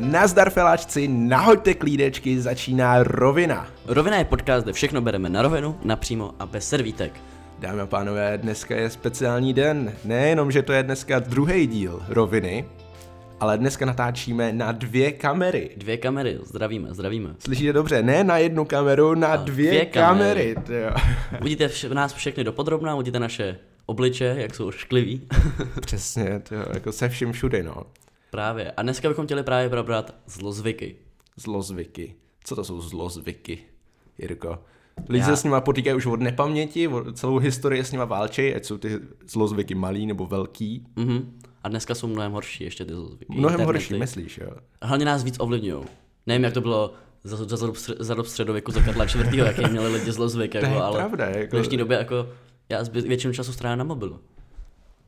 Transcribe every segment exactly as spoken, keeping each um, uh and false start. Nazdar feláčci, nahoďte klídečky, začíná Rovina. Rovina je podcast, kde všechno bereme na rovinu, napřímo a bez servítek. Dámy a pánové, dneska je speciální den. Nejenom, že to je dneska druhý díl Roviny, ale dneska natáčíme na dvě kamery. Dvě kamery, zdravíme, zdravíme. Slyšíte dobře, ne na jednu kameru, na dvě, dvě kamery. kamery. Uvidíte vš- nás všechny dopodrobná, uvidíte naše obliče, jak jsou oškliví. Přesně, to jo, jako se vším všude, no. Právě. A dneska bychom chtěli právě probrat zlozvyky. Zlozvyky. Co to jsou zlozvyky, Jirko? Lidi Já... se s nima potýkají už od nepaměti, od celou historii s nima válčej, ať jsou ty zlozvyky malý nebo velký. Mm-hmm. A dneska jsou mnohem horší ještě ty zlozvyky. Mnohem internety. Horší, myslíš, jo? Hlavně nás víc ovlivňujou. Nevím, jak to bylo za, za, za, za dob středověku, za Karla čtvrtého, jaký měli lidi zlozvyk, jako, ale pravda, jako... v dnešní době jako já většinu času strávím na mobilu.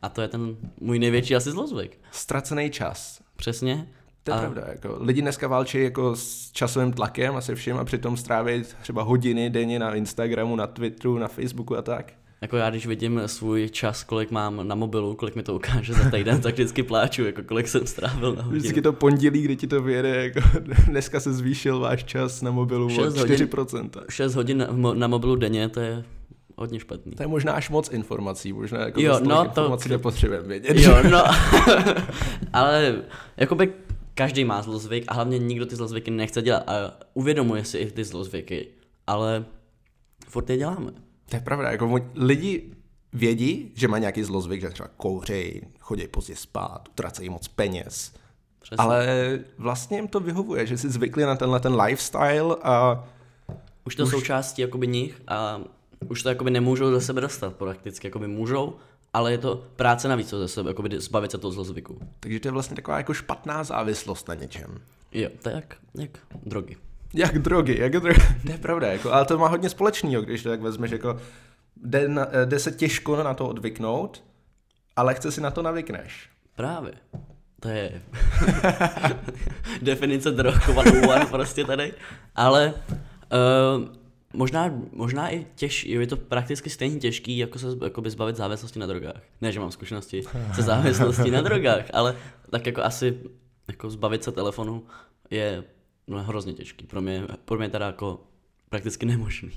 A to je ten můj největší asi zlozvyk. Ztracený čas. Přesně. To je a... pravda. Jako, lidi dneska válčí jako s časovým tlakem a se vším a přitom stráví třeba hodiny denně na Instagramu, na Twitteru, na Facebooku a tak. Jako já, když vidím svůj čas, kolik mám na mobilu, kolik mi to ukáže za týden, tak vždycky pláču, jako kolik jsem strávil na hodinu. Vždycky to pondělí, kdy ti to vyjede, jako dneska se zvýšil váš čas na mobilu šest o čtyři procenta. Hodin, šest hodin na mobilu denně, to je... hodně špatný. To je možná až moc informací, možná jako jo, no, informací to... nepotřebujeme vědět. Jo, no, ale jakoby každý má zlozvyk a hlavně nikdo ty zlozvyky nechce dělat a uvědomuje si i ty zlozvyky, ale furt je děláme. To je pravda, jako lidi vědí, že má nějaký zlozvyk, že třeba kouří, chodí pozdě spát, utracejí moc peněz, přesně. Ale vlastně jim to vyhovuje, že si zvykli na tenhle ten lifestyle a... Už to už... součástí jakoby nich a... už to jakoby nemůžou ze sebe dostat prakticky, jakoby můžou, ale je to práce navíc ze sebe, jakoby zbavit se toho zlozvyku. Takže to je vlastně taková jako špatná závislost na něčem. Jo, to je jak, jak drogy. Jak drogy, jak drogy, to je pravda, jako, ale to má hodně společného, když to tak vezmeš, jako jde, na, jde se těžko na to odvyknout, ale chce si na to navykneš. Právě, to je definice drog, one prostě tady, ale... Uh... Možná, možná i těžší, je to prakticky stejně těžký, jako se jako zbavit závislosti na drogách. Ne, že mám zkušenosti se závislostí na drogách, ale tak jako asi jako zbavit se telefonu je no, hrozně těžký. Pro mě, pro mě teda jako prakticky nemožný.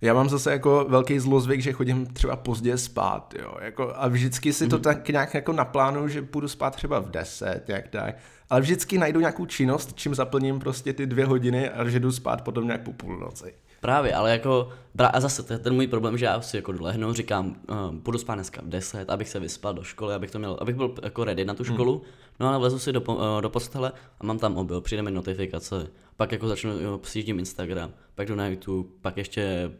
Já mám zase jako velký zlozvyk, že chodím třeba pozdě spát, jo, jako a vždycky si to mm-hmm. tak nějak jako naplánuju, že půjdu spát třeba v deset, nějak tak, ale vždycky najdu nějakou činnost, čím zaplním prostě ty dvě hodiny a že jdu spát potom nějak po půlnoci. Právě, ale jako, a zase to je ten můj problém, že já si jako dolehnu, říkám, půjdu spát dneska v deset, abych se vyspal do školy, abych to měl, abych byl jako ready na tu školu, hmm. no ale vlezu si do, do postele a mám tam mobil, přijde mi notifikace, pak jako začnu, jo, přijíždím Instagram, pak jdu na YouTube, pak ještě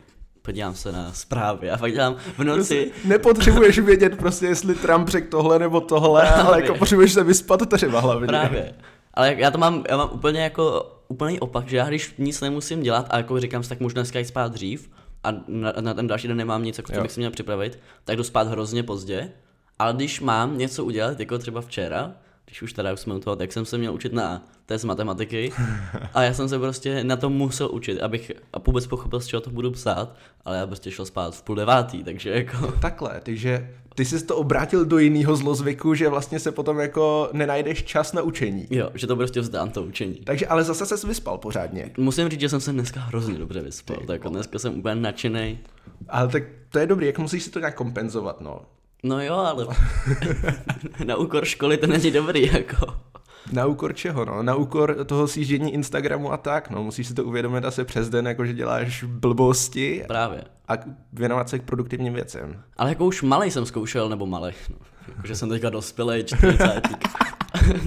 podívám se na zprávy a fakt dělám v noci. Nepotřebuješ vědět prostě, jestli Trump řekl tohle nebo tohle, právě. Ale jako potřebuješ se vyspat třeba hlavně. Právě, ale já to mám, já mám úplně jako... úplný opak, že já když nic nemusím dělat a jako říkám si, tak možná dneska jít spát dřív a na, na ten další den nemám nic, jako co bych si měl připravit, tak jdu spát hrozně pozdě, ale když mám něco udělat, jako třeba včera, když už teda už jsme u toho, tak jsem se měl učit na test matematiky a já jsem se prostě na to musel učit, abych a vůbec pochopil, z čeho to budu psát, ale já prostě šel spát v půl devátý, takže jako... Takhle, takže ty jsi to obrátil do jiného zlozvyku, že vlastně se potom jako nenajdeš čas na učení. Jo, že to prostě vzdám to učení. Takže ale zase ses vyspal pořádně. Musím říct, že jsem se dneska hrozně dobře vyspal, tak jako dneska jsem úplně nadšenej. Ale tak to je dobrý, jak musíš si to nějak kompenzovat, no. No jo, ale na úkor školy to není dobrý, jako. Na úkor čeho, no? Na úkor toho sjíždění Instagramu a tak, no. Musíš si to uvědomit asi přes den, jako že děláš blbosti. Právě. A věnovat se k produktivním věcem. Ale jako už malej jsem zkoušel, nebo malej, no. Jakože jsem teďka dospělej, čtyřicátník.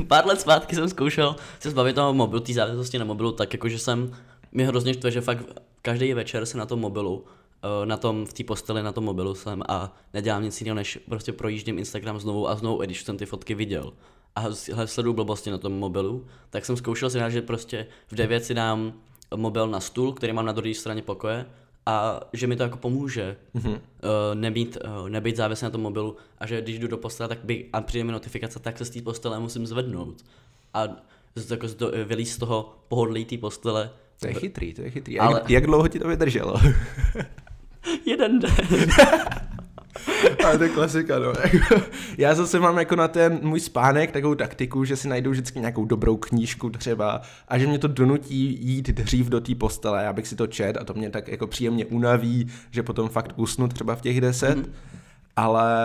Pár let zpátky jsem zkoušel se zbavit toho mobilu, té závislosti na mobilu, tak jakože jsem, mě hrozně štve, že fakt každý večer se na tom mobilu na tom, v té posteli na tom mobilu jsem a nedělám nic jiného, než prostě projíždím Instagram znovu a znovu, i když jsem ty fotky viděl. A sleduju blbosti na tom mobilu, tak jsem zkoušel si dát, že prostě v devět si dám mobil na stůl, který mám na druhé straně pokoje a že mi to jako pomůže mm-hmm. nebýt, nebýt závislý na tom mobilu a že když jdu do postele tak by, a přijde mi notifikace, tak se z té postele musím zvednout a jako vylíz z toho pohodlí té postele. To je chytrý, to je chytrý. Ale... Jak, jak dlouho ti to vydrželo? Jeden den. Ale to je klasika, no. Já zase mám jako na ten můj spánek takovou taktiku, že si najdu vždycky nějakou dobrou knížku třeba a že mě to donutí jít dřív do té postele, abych si to čet a to mě tak jako příjemně unaví, že potom fakt usnu třeba v těch deset, mm. ale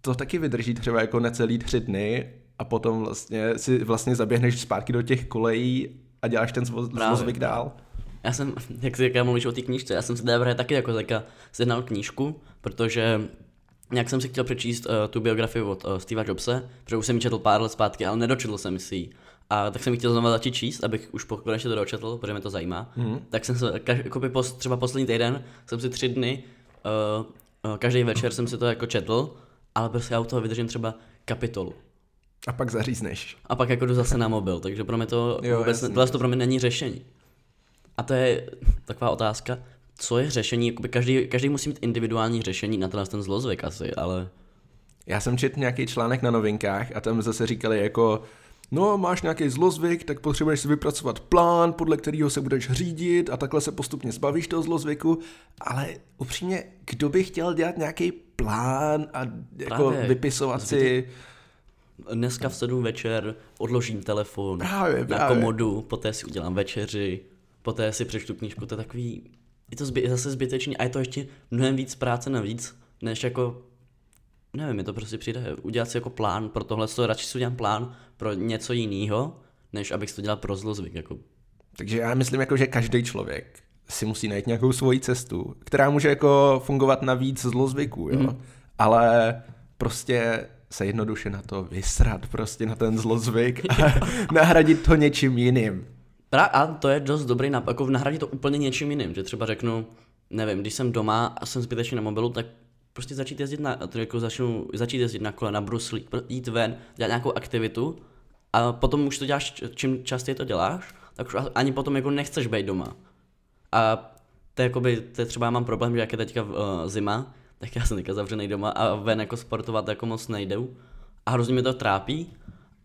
to taky vydrží třeba jako necelý tři dny a potom vlastně si vlastně zaběhneš zpátky do těch kolejí a děláš ten zlozvyk dál. Já jsem, jak si říká, mluvíš o té knížce, já jsem si právě taky jako říká sehnal knížku, protože nějak jsem si chtěl přečíst uh, tu biografii od uh, Stevea Jobse, protože už jsem ji četl pár let zpátky, ale nedočetl jsem si ji. A tak jsem ji chtěl znovu začít číst, abych už konečně to dočetl, protože mě to zajímá. Mm. Tak jsem se, kaž, post, třeba poslední týden, jsem si tři dny, uh, uh, každý večer jsem si to jako četl, ale prostě já u toho vydržím třeba kapitolu. A pak zařízneš. A pak jako jdu zase na mobil, takže pro mě to jo, vůbec ne, to pro mě není řešení. A to je taková otázka, co je řešení, jakoby každý, každý musí mít individuální řešení na ten zlozvyk asi, ale... Já jsem četl nějaký článek na Novinkách a tam zase říkali jako, no máš nějaký zlozvyk, tak potřebuješ si vypracovat plán, podle kterého se budeš řídit a takhle se postupně zbavíš toho zlozvyku, ale upřímně, kdo by chtěl dělat nějaký plán a jako právě, vypisovat si... Dneska v sedm večer odložím telefon právě, právě. na komodu, poté si udělám večeři, poté si přečtu knížku, to je takový, je to zby, zase zbytečný a je to ještě mnohem víc práce navíc, než jako, nevím, mi to prostě přijde, udělat si jako plán pro tohle, to radši si udělám plán pro něco jiného, než abych si to dělal pro zlozvyk, jako. Takže já myslím jako, že každý člověk si musí najít nějakou svoji cestu, která může jako fungovat na víc zlozvyků, jo, mm. ale prostě... se jednoduše na to vysrat, prostě na ten zlozvyk a nahradit to něčím jiným. Pra, a to je dost dobrý nápad, jako nahradit to úplně něčím jiným, že třeba řeknu, nevím, když jsem doma a jsem zbytečně na mobilu, tak prostě začít jezdit na, jako začnu, začít jezdit na kole, na bruslík, jít ven, dělat nějakou aktivitu a potom už to děláš, čím častěji to děláš, tak už ani potom jako nechceš být doma. A to je, jakoby, to je třeba, já mám problém, že jak je teďka uh, zima, tak já jsem teďka zavřenej doma a ven jako sportovat jako moc nejdu a hrozně mě to trápí,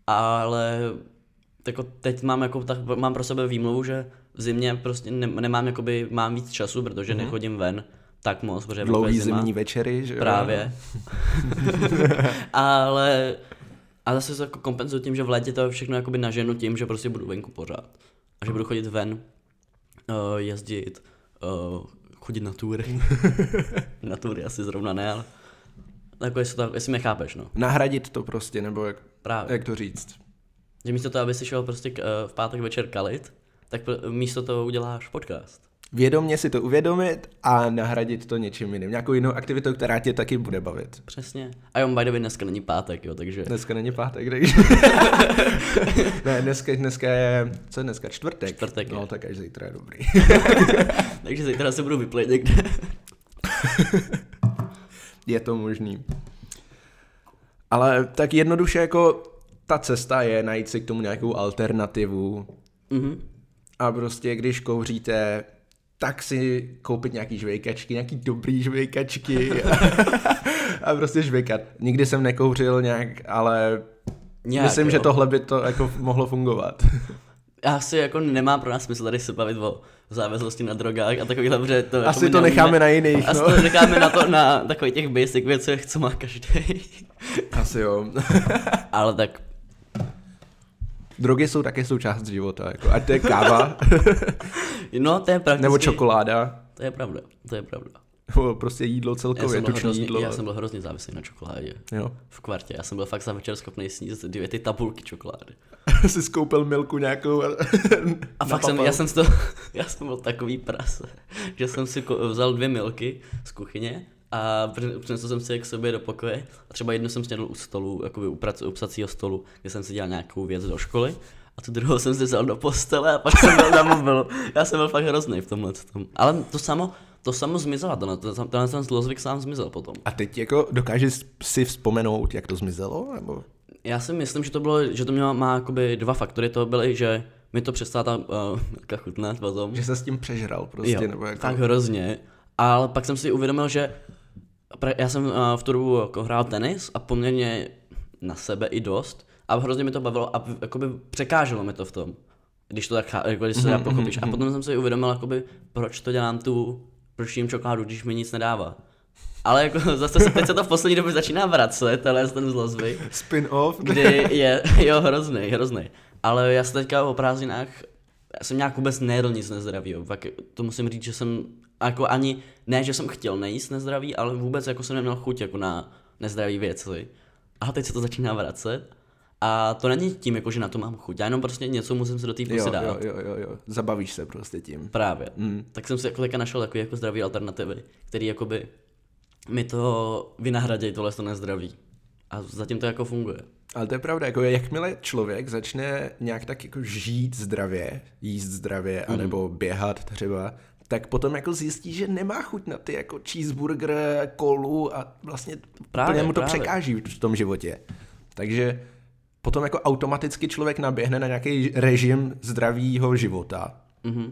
ale jako teď mám, jako, tak mám pro sebe výmluvu, že v zimě prostě ne, nemám jakoby, mám víc času, protože mm. nechodím ven tak moc, protože dlouhý zimní večery, že jo? Právě. ale a zase se jako kompenzuju tím, že v létě to všechno jakoby naženu tím, že prostě budu venku pořád a že budu chodit ven, uh, jezdit, uh, chodit na túry. Na túry asi zrovna ne, ale jako jestli, to, jestli mě chápeš, no. Nahradit to prostě, nebo jak, jak to říct. Že místo toho, aby si šel prostě k, v pátek večer kalit, tak místo toho uděláš podcast. Vědomně si to uvědomit a nahradit to něčím jiným. Nějakou jinou aktivitou, která tě taky bude bavit. Přesně. A jo, by the way, dneska není pátek, jo, takže... Dneska není pátek, takže... ne, dneska, dneska je... Co je dneska? Čtvrtek. Čtvrtek, no, je. Tak až zítra je dobrý. Takže zítra se budu vyplejt někde. Je to možný. Ale tak jednoduše jako ta cesta je najít si k tomu nějakou alternativu. Mhm. A prostě, když kouříte, tak si koupit nějaký žvejkačky, nějaký dobrý žvejkačky a, a prostě žvejkat. Nikdy jsem nekouřil nějak, ale nějak, myslím, jo. že tohle by to jako mohlo fungovat. Asi jako nemá pro nás smysl tady se bavit o závislosti na drogách a takovýhle, protože to... Asi jako to nevíme, necháme na jiných, asi no. to necháme na to, na takových těch basic věcech, co má každý. Asi jo. Ale tak... Drogy jsou také součást života, jako, ať to je káva, no, to je prakticky... nebo čokoláda. To je pravda, to je pravda. O, prostě jídlo celkově, tučné jídlo. Já jsem byl hrozně závislý na čokoládě, jo. V kvartě, já jsem byl fakt za večer schopný sníst dvě ty tabulky čokolády. Jsi skoupil milku nějakou a A fakt jsem, já jsem, z toho, já jsem byl takový prase, že jsem si vzal dvě milky z kuchyně a přinesl jsem si je k sobě do pokoje a třeba jednu jsem snědl u stolu, jakoby u, prac, u psacího stolu, kde jsem si dělal nějakou věc do školy a tu druhou jsem si vzal do postele a pak jsem byl na mobilu. Já jsem byl fakt hrozný v tomhle tom. Ale to samo, to samo zmizelo, tenhle ten zlozvyk sám zmizel potom. A teď jako dokážeš si vzpomenout, jak to zmizelo? Nebo? Já si myslím, že to bylo, že to mělo, má jakoby dva faktory, to byly, že mi to přestala ta uh, chutnat potom. Že se s tím přežral prostě, jo, nebo jako... tak hrozně, ale pak jsem si uvědomil, že já jsem v tu dobu jako hrál tenis a poměrně na sebe i dost a hrozně mi to bavilo a jakoby překáželo mi to v tom, když to tak jako když se já pochopíš. A potom jsem si uvědomil, jakoby, proč to dělám tu, proč jím čokoládu, když mi nic nedává. Ale jako zase se, teď se to v poslední době začíná vracet, ale ten zlozvyk. Spin-off. Kdy je, jo, hroznej, hroznej. Ale já se teďka o prázdninách, já jsem nějak vůbec nejedl nic nezdravýho, pak to musím říct, že jsem jako ani, ne, že jsem chtěl nejíst nezdravý, ale vůbec jako jsem neměl chuť jako na nezdravý věci. A teď se to začíná vracet. A to není tím, jako, že na to mám chuť, já jenom prostě něco musím se do té pusy dát. Jo, jo, jo, jo, zabavíš se prostě tím. Právě. Mm. Tak jsem si jako teďka našel takové jako zdravé alternativy, které jakoby mi to vynahradějí tohle to nezdraví. A zatím to jako funguje. Ale to je pravda, jako jakmile člověk začne nějak tak jako žít zdravě, jíst zdravě, mm. anebo běhat třeba, tak potom jako zjistí, že nemá chuť na ty jako cheeseburger, kolu a vlastně právě, mu to právě. překáží v tom životě. Takže potom jako automaticky člověk naběhne na nějaký režim zdravýho života. Mm-hmm.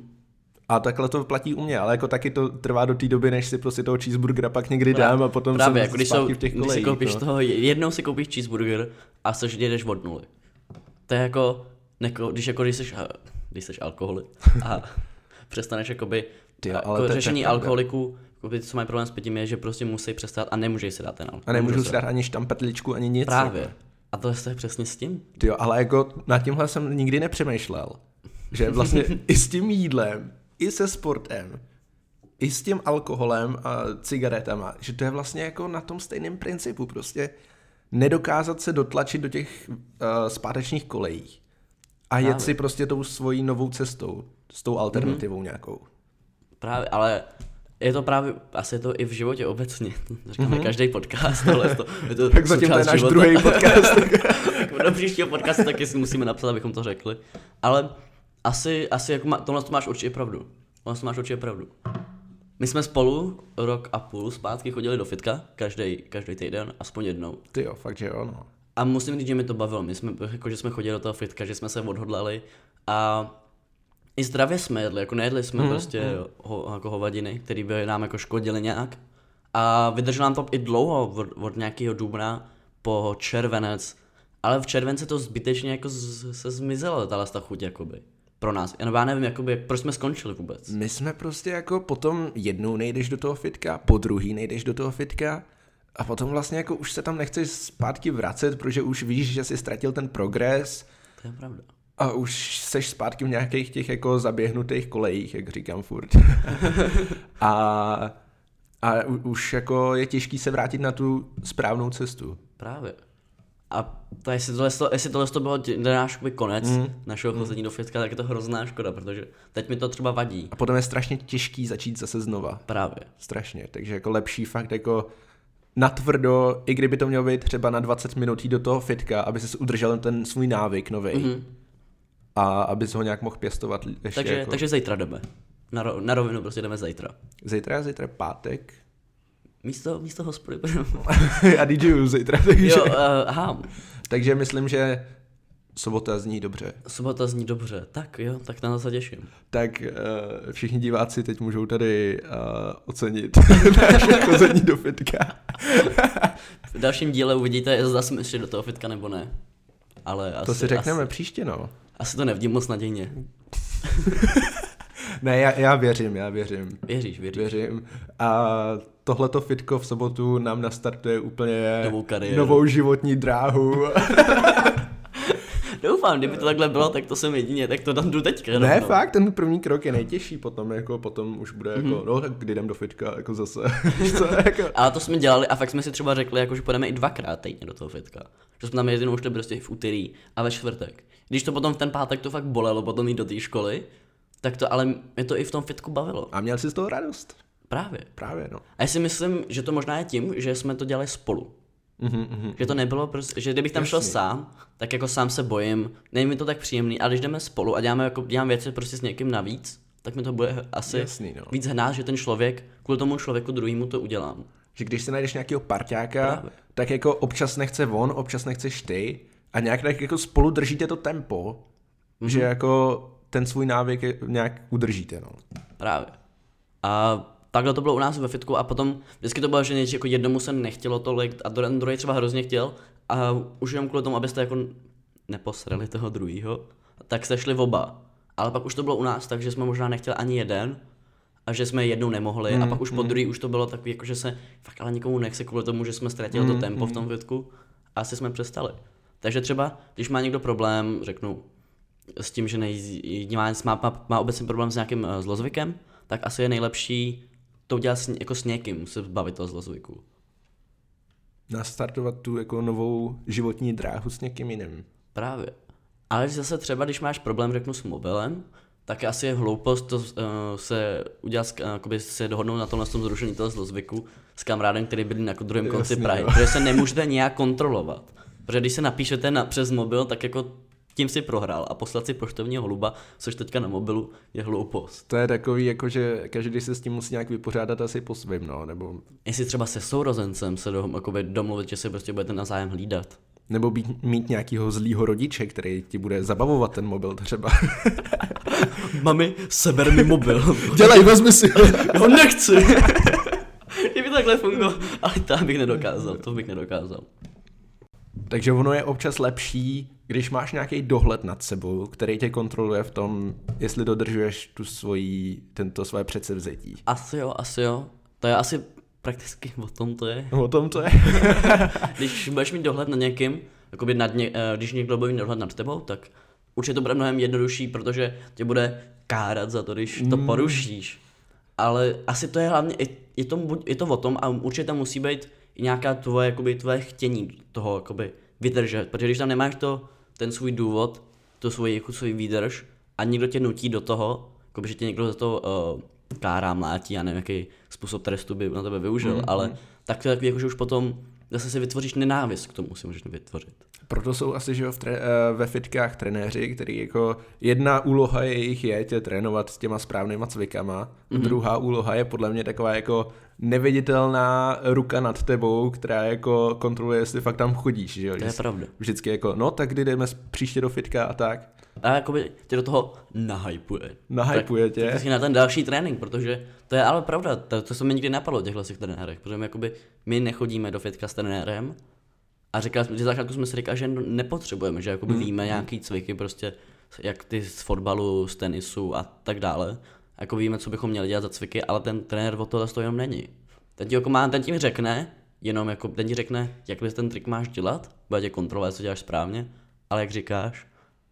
A takhle to platí u mě, ale jako taky to trvá do té doby, než si prostě toho cheeseburgera pak někdy právě, dám a potom právě, jsem jako zpátky v těch kolejích. Když si koupíš no. toho, jednou si koupíš cheeseburger a seš jdeš od nuly. To je jako, neko, když, jako když, seš, když seš alkoholik a přestaneš jakoby, Tyjo, ale jako řešení alkoholiků, ty, co mají problém s pitím, je, že prostě musí přestat a nemůžeš si dát ten alkohol. A nemůžu si dát ani štamperličku, ani nic. Právě. A tohle je přesně s tím. Tyjo, ale jako nad tímhle jsem nikdy nepřemýšlel, že vlastně i s tím jídlem, i se sportem, i s tím alkoholem a cigaretama, že to je vlastně jako na tom stejném principu, prostě nedokázat se dotlačit do těch uh, zpátečních kolejí a jet Právě. si prostě tou svojí novou cestou, s tou alternativou mm-hmm. nějakou. Právě, ale... Je to právě, asi je to i v životě obecně, říkáme mm-hmm. každý podcast, tohle to, je to tak zatím to je náš druhý podcast. Do příštího podcastu taky si musíme napsat, abychom to řekli, ale asi, asi jako má, tohle to máš určitě pravdu, tohle to máš určitě pravdu. My jsme spolu rok a půl zpátky chodili do fitka, každý, každý týden, aspoň jednou. Ty jo, fakt že jo, no. A musím říct, že mi to bavilo, my jsme, jako, že jsme chodili do toho fitka, že jsme se odhodlali a... I zdravě jsme jedli, jako nejedli jsme mm, prostě mm. Ho, jako hovadiny, který by nám jako škodily nějak. A vydrželo nám to i dlouho, od, od nějakého dubna po červenec. Ale v červenci to zbytečně jako z, se zmizelo, tahle ta chuť jakoby, pro nás. Já nevím, jakoby, proč jsme skončili vůbec. My jsme prostě jako potom jednou nejdeš do toho fitka, po druhý nejdeš do toho fitka. A potom vlastně jako už se tam nechceš zpátky vracet, protože už víš, že jsi ztratil ten progres. To je pravda. A už seš zpátky v nějakých těch jako zaběhnutých kolejích, jak říkám furt. a a u, už jako je těžký se vrátit na tu správnou cestu. Právě. A to, jestli tohle, jestli tohle to bylo náš konec mm. našeho chození mm. do fitka, tak je to hrozná škoda, protože teď mi to třeba vadí. A potom je strašně těžký začít zase znova. Právě. Strašně, takže jako lepší fakt jako... natvrdo, i kdyby to mělo být třeba na dvacet minut jít do toho fitka, aby ses udržel ten svůj návyk nový. Mm-hmm. A aby se ho nějak mohl pěstovat ještě. Takže, jako... takže zítra jdeme. Na, ro- na rovinu prostě jdeme zítra. Zítra, zítra pátek. Místo, místo hospody. A DJuju zítra, takže... Jo, uh, aha. Takže myslím, že sobota zní dobře. Sobota zní dobře, tak jo, tak na to se těším. Tak uh, všichni diváci teď můžou tady uh, ocenit naše chození do fitka. V dalším díle uvidíte, zda jsme ještě do toho fitka nebo ne. Ale asi, to si řekneme asi, příště, no. Asi to nevdím moc nadějně. Ne, já, já věřím, já věřím. Věříš, věříš. Věřím. A tohleto fitko v sobotu nám nastartuje úplně novou kariéru, novou životní dráhu. Doufám, kdyby to takhle bylo, tak to jsem jedině, tak to tam jdu teďka. Ne, no. Fakt, ten první krok je nejtěžší, potom jako, potom už bude jako, mm-hmm. no tak kdy jdem do fitka, jako zase. Co, jako. Ale to jsme dělali a fakt jsme si třeba řekli, jako, že půjdeme i dvakrát týdně do toho fitka. Že jsme tam jedinou už to prostě v úterý a ve čtvrtek. Když to potom v ten pátek to fakt bolelo, potom jít do té školy, tak to ale mě to i v tom fitku bavilo. A měl jsi z toho radost. Právě. Právě, no. A já si myslím, že to možná je tím, že jsme to dělali spolu. Uhum, uhum. Že to nebylo, prostě, že kdybych tam Jasně. šel sám, tak jako sám se bojím, není mi to tak příjemný, ale když jdeme spolu a děláme jako, dělám věci prostě s někým navíc, tak mi to bude asi Jasný, no. víc hnát, že ten člověk, kvůli tomu člověku druhýmu to udělám. Že když si najdeš nějakého parťáka, Právě. tak jako občas nechce on, občas nechceš ty a nějak tak jako spolu držíte to tempo, uhum. že jako ten svůj návyk nějak udržíte. No. Právě. A... Takhle to bylo u nás ve fitku a potom vždycky to bylo, že něč, jako jednomu se nechtělo tolik a ten druhý třeba hrozně chtěl a už jenom kvůli tomu, abyste jako neposrali toho druhýho, tak se šli oba. Ale pak už to bylo u nás, takže jsme možná nechtěli ani jeden a že jsme jednou nemohli mm, a pak už mm. po druhý už to bylo takový, jako že se fakt ale nikomu nechce kvůli tomu, že jsme ztratili mm, to tempo mm. v tom fitku a asi jsme přestali. Takže třeba, když má někdo problém, řeknu, s tím, že nejízdí, má, má, má obecně problém s nějakým uh, zlozvykem, tak asi je nejlepší to udělat s, jako s někým, se zbavit toho zlozvyku. Nastartovat tu jako novou životní dráhu s někým jiným. Právě. Ale zase třeba, když máš problém, řeknu, s mobilem, tak asi je hloupost to, uh, se udělat, uh, se dohodnout na tomhle tom zrušení toho zlozvyku s kamarádem, který byl na jako druhém konci Jasně, Prahy, protože se nemůžete nějak kontrolovat. Protože když se napíšete na, přes mobil, tak jako tím si prohrál a poslat si poštovního holuba, což teďka na mobilu je hloupost. To je takový, jako že každý se s tím musí nějak vypořádat asi po svým, no, nebo... Jestli třeba se sourozencem se do, jakoby, domluvit, že se prostě budete navzájem hlídat. Nebo být, mít nějakýho zlýho rodiče, který ti bude zabavovat ten mobil třeba. Mami, seber mi mobil. Dělej, vezmi si. Já ho nechci. Kdyby takhle fungovalo, ale to bych nedokázal, to bych nedokázal. Takže ono je občas lepší, když máš nějaký dohled nad sebou, který tě kontroluje v tom, jestli dodržuješ tu svoji, tento svoje předsevzetí. Asi jo, asi jo. To je asi prakticky o tom to je. O tom to je. Když budeš mít dohled nad někým, jakoby nad ně, když někdo bude mít dohled nad tebou, tak určitě to bude mnohem jednodušší, protože tě bude kárat za to, když to mm. porušíš. Ale asi to je hlavně, je to, je to o tom a určitě tam musí být i nějaká tvoje, jakoby, tvoje chtění toho jakoby, vydržet, protože když tam nemáš to, ten svůj důvod, to svůj, svůj výdrž a někdo tě nutí do toho, jakoby, že tě někdo za to uh, kárá, mlátí, já nevím, jaký způsob trestu by na tebe využil, mm-hmm. ale tak to je takový, jako, že už potom zase si vytvoříš nenávist k tomu, si můžeš vytvořit. Proto jsou asi, že v tre- ve fitkách trenéři, který jako jedna úloha jejich je tě trénovat s těma správnýma cvikama, mm-hmm. druhá úloha je podle mě taková jako neviditelná ruka nad tebou, která jako kontroluje, jestli fakt tam chodíš, že jo? To je pravda. Vždycky jako, no tak kdy jdeme příště do fitka a tak. A jakoby tě do toho nahypuje. Nahypuje tě. Tak na ten další trénink, protože to je ale pravda, to, to se mi nikdy napadlo těchhle těch trenérech, protože my, jakoby, my nechodíme do fitka s trenérem a říkali, že začátku jsme si říkali, že nepotřebujeme, že jakoby mm. víme nějaký cviky prostě, jak ty z fotbalu, z tenisu a tak dále. Jako víme, co bychom měli dělat za cviky, ale ten trenér od tohle to jenom není. Ten ti, jako má, ten ti řekne, jenom jako, ten ti řekne, jak bys ten trik máš dělat, bude tě kontrolovat, co děláš správně, ale jak říkáš,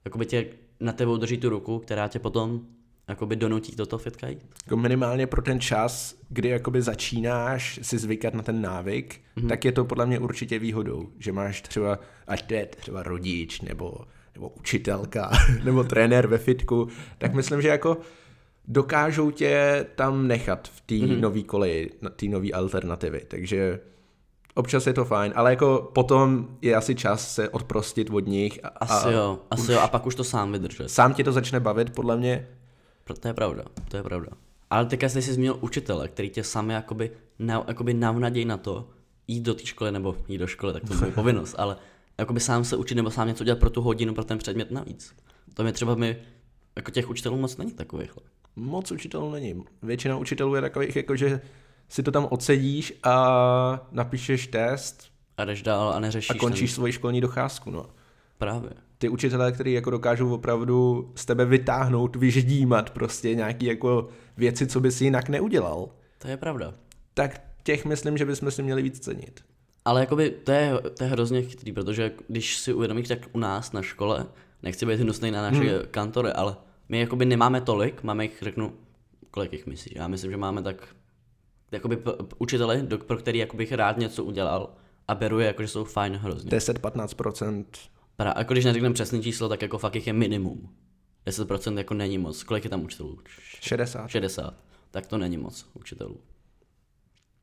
jakoby tě na tebou drží tu ruku, která tě potom jakoby donutí do toho fitka jít. Jako minimálně pro ten čas, kdy jakoby začínáš si zvykat na ten návyk, mm-hmm. tak je to podle mě určitě výhodou, že máš třeba, ať to je třeba rodič, nebo, nebo učitelka, nebo trenér ve fitku, tak myslím, že jako dokážou tě tam nechat v té mm-hmm. nový koleji, té nový alternativy, takže občas je to fajn, ale jako potom je asi čas se odprostit od nich. A, asi jo, a asi jo, a pak už to sám vydržet. Sám ti to začne bavit, podle mě. To je pravda, to je pravda. Ale teďka jsi zmínil učitele, který tě sami jakoby, na, jakoby navnadějí na to jít do té školy nebo jít do školy, tak to je povinnost, ale jakoby sám se učit nebo sám něco dělat pro tu hodinu, pro ten předmět navíc. To mi třeba my, jako těch učitelů moc není takovýchhle. Moc učitelů není. Většina učitelů je takových, jako že si to tam odsedíš a napíšeš test a jdeš dál a neřešíš. A končíš ten... svoji školní docházku, no. Právě. Ty učitelé, kteří jako dokážou opravdu z tebe vytáhnout, vyždímat prostě nějaký jako věci, co bys jinak neudělal. To je pravda. Tak těch myslím, že bychom si měli víc cenit. Ale jakoby to je, to je hrozně chytrý, protože když si uvědomíš, tak u nás na škole, nechci být hnusnej na naše hmm. kantory, ale my jakoby nemáme tolik, máme jich, řeknu, kolik jich myslíš? Já myslím, že máme tak jakoby p- učitele, do, pro který jakoby bych rád něco udělal a beru je, jako, že jsou fajn hrozně. deset až patnáct procent. Pra, jako když neřekneme přesný číslo, tak jako fakt jich je minimum. deset procent jako není moc. Kolik je tam učitelů? šedesát. šedesát. Tak to není moc učitelů.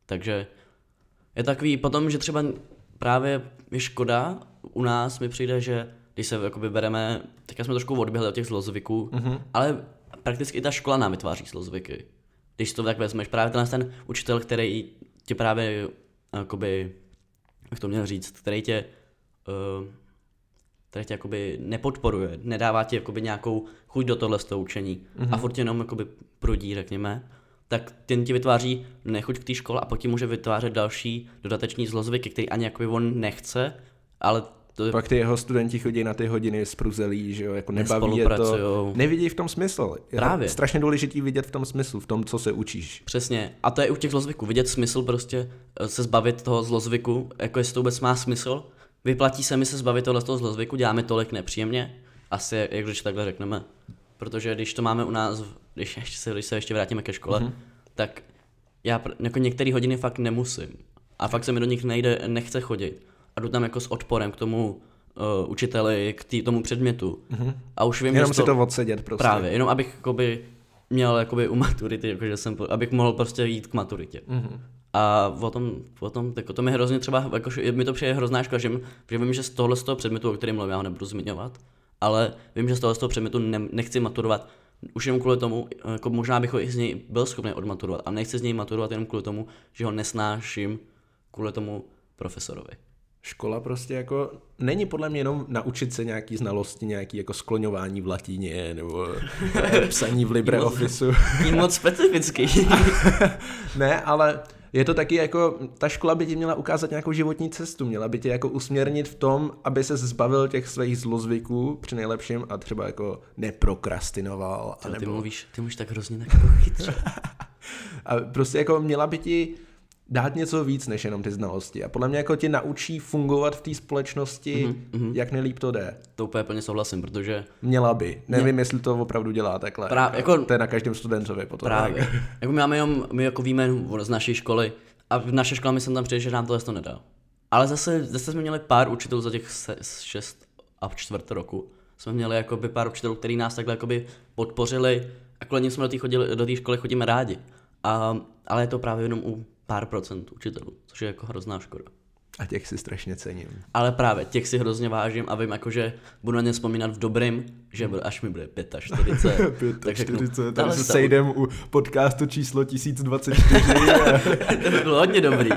Takže je takový potom, že třeba právě je škoda, u nás mi přijde, že když se jakoby bereme, teďka jsme trošku odběhli od těch zlozvyků, mm-hmm. ale prakticky i ta škola nám vytváří zlozvyky. Když to tak vezmeš, právě tenhle ten učitel, který tě právě, jakoby, jak to měl říct, který tě, uh, který tě jakoby nepodporuje, nedává ti jakoby nějakou chuť do tohle z toho učení mm-hmm. a furt jenom jakoby prudí, řekněme, tak ten ti vytváří nechuť k té škole a potom může vytvářet další dodateční zlozvyky, který ani jakoby on nechce, ale To... Pak ty jeho studenti chodí na ty hodiny z pruzelí, že jo, jako nebaví je to, nevidí v tom smysl. Je Právě. To strašně důležitý vidět v tom smysl, v tom, co se učíš. Přesně, a to je u těch zlozvyků, vidět smysl prostě, se zbavit toho zlozvyku, jako jestli to vůbec má smysl, vyplatí se mi se zbavit tohle z toho zlozvyku, děláme tolik nepříjemně, asi, jak když takhle řekneme, protože když to máme u nás, když, ještě se, když se ještě vrátíme ke škole, mm-hmm. tak já jako některé hodiny fakt nemusím a fakt se mi do nich nejde, nechce chodit. A jdu tam jako s odporem k tomu uh, učiteli, k tý, tomu předmětu. Mm-hmm. A už vím, jenom si to, to odsedět prostě. Právě, jenom abych jakoby, měl jakoby, u maturity, jakože jsem, abych mohl prostě jít k maturitě. Mm-hmm. A o tom, o tom tak, to mi hrozně třeba, jako, mi to přijde hrozná škoda, že, že vím, že z tohohle z toho předmětu, o kterém mluvím, já ho nebudu zmiňovat, ale vím, že z tohohle z toho předmětu ne, nechci maturovat. Už jenom kvůli tomu, jako možná bych ho i z něj byl schopný odmaturovat, a nechci z něj maturovat jenom kvůli tomu, že ho nesnáším kvůli tomu profesorovi. Škola prostě jako není podle mě jenom naučit se nějaký znalosti, nějaký jako skloňování v latině nebo psaní v LibreOfficeu. Je moc specifický. Ne, ale je to taky jako, ta škola by ti měla ukázat nějakou životní cestu, měla by tě jako usměrnit v tom, aby se zbavil těch svých zlozvyků při nejlepším a třeba jako neprokrastinoval. Anebo... Ty mluvíš, ty mluvíš tak hrozně tak chytře. A prostě jako měla by ti dát něco víc než jenom ty znalosti. A podle mě jako tě naučí fungovat v té společnosti, mm-hmm, mm-hmm. jak nejlíp to jde. To úplně plně souhlasím, protože... Měla by. Nevím, mě... jestli to opravdu dělá takhle. Právě, jako... To je na každém studentovi potom. Právě. Jako my máme jenom, my jako víme z naší školy a v naší škole myslím tam přijde, že nám tohle to nedá. Ale zase, zase jsme měli pár učitelů za těch se, šest a čtvrt roku. Jsme měli jakoby pár učitelů, který nás takhle jakoby podpořili a kolem jsme do té školy chodíme rádi. A, ale je to právě jenom u pár procent učitelů, což je jako hrozná škoda. A těch si strašně cením. Ale právě, těch si hrozně vážím a vím, jakože budu na ně vzpomínat v dobrým, že až mi bude čtyřicet pět. čtyřicet pět, tak se sejdem u podcastu číslo tisíc dvacet čtyři. To by bylo hodně dobrý.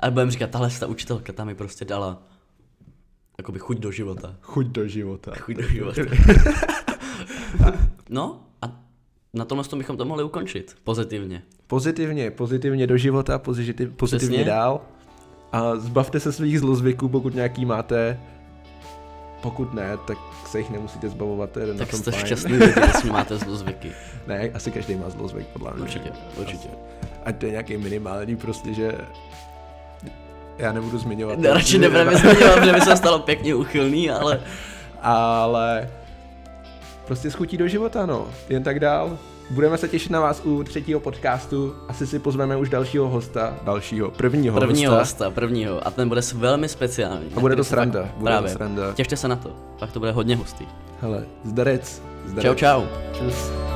A budeme říkat, tahle ta učitelka, ta mi prostě dala jakoby chuť do života. Chuť do života. Chuť do života. No? Na tomhle tom bychom to mohli ukončit. Pozitivně. Pozitivně, pozitivně do života, pozitiv, pozitivně Přesně. dál. A zbavte se svých zlozvyků, pokud nějaký máte. Pokud ne, tak se jich nemusíte zbavovat. Tak jste šťastný, jestli máte zlozvyky. Ne, asi každý má zlozvyk, podle mě. Určitě, určitě. Ať to je nějaký minimální, prostě, že... Já nebudu zmiňovat. Ne, radši nebudeme zmiňovat, že by se stalo pěkně uchylný, ale... ale... Prostě schutí do života, no. Jen tak dál. Budeme se těšit na vás u třetího podcastu. Asi si pozveme už dalšího hosta. Dalšího, prvního, prvního hosta. hosta. Prvního A ten bude velmi speciální. A bude to sranda. Fakt... Bude to sranda. Těšte se na to. Pak to bude hodně hustý. Hele, zdarec. zdarec. Čau, čau. Čus.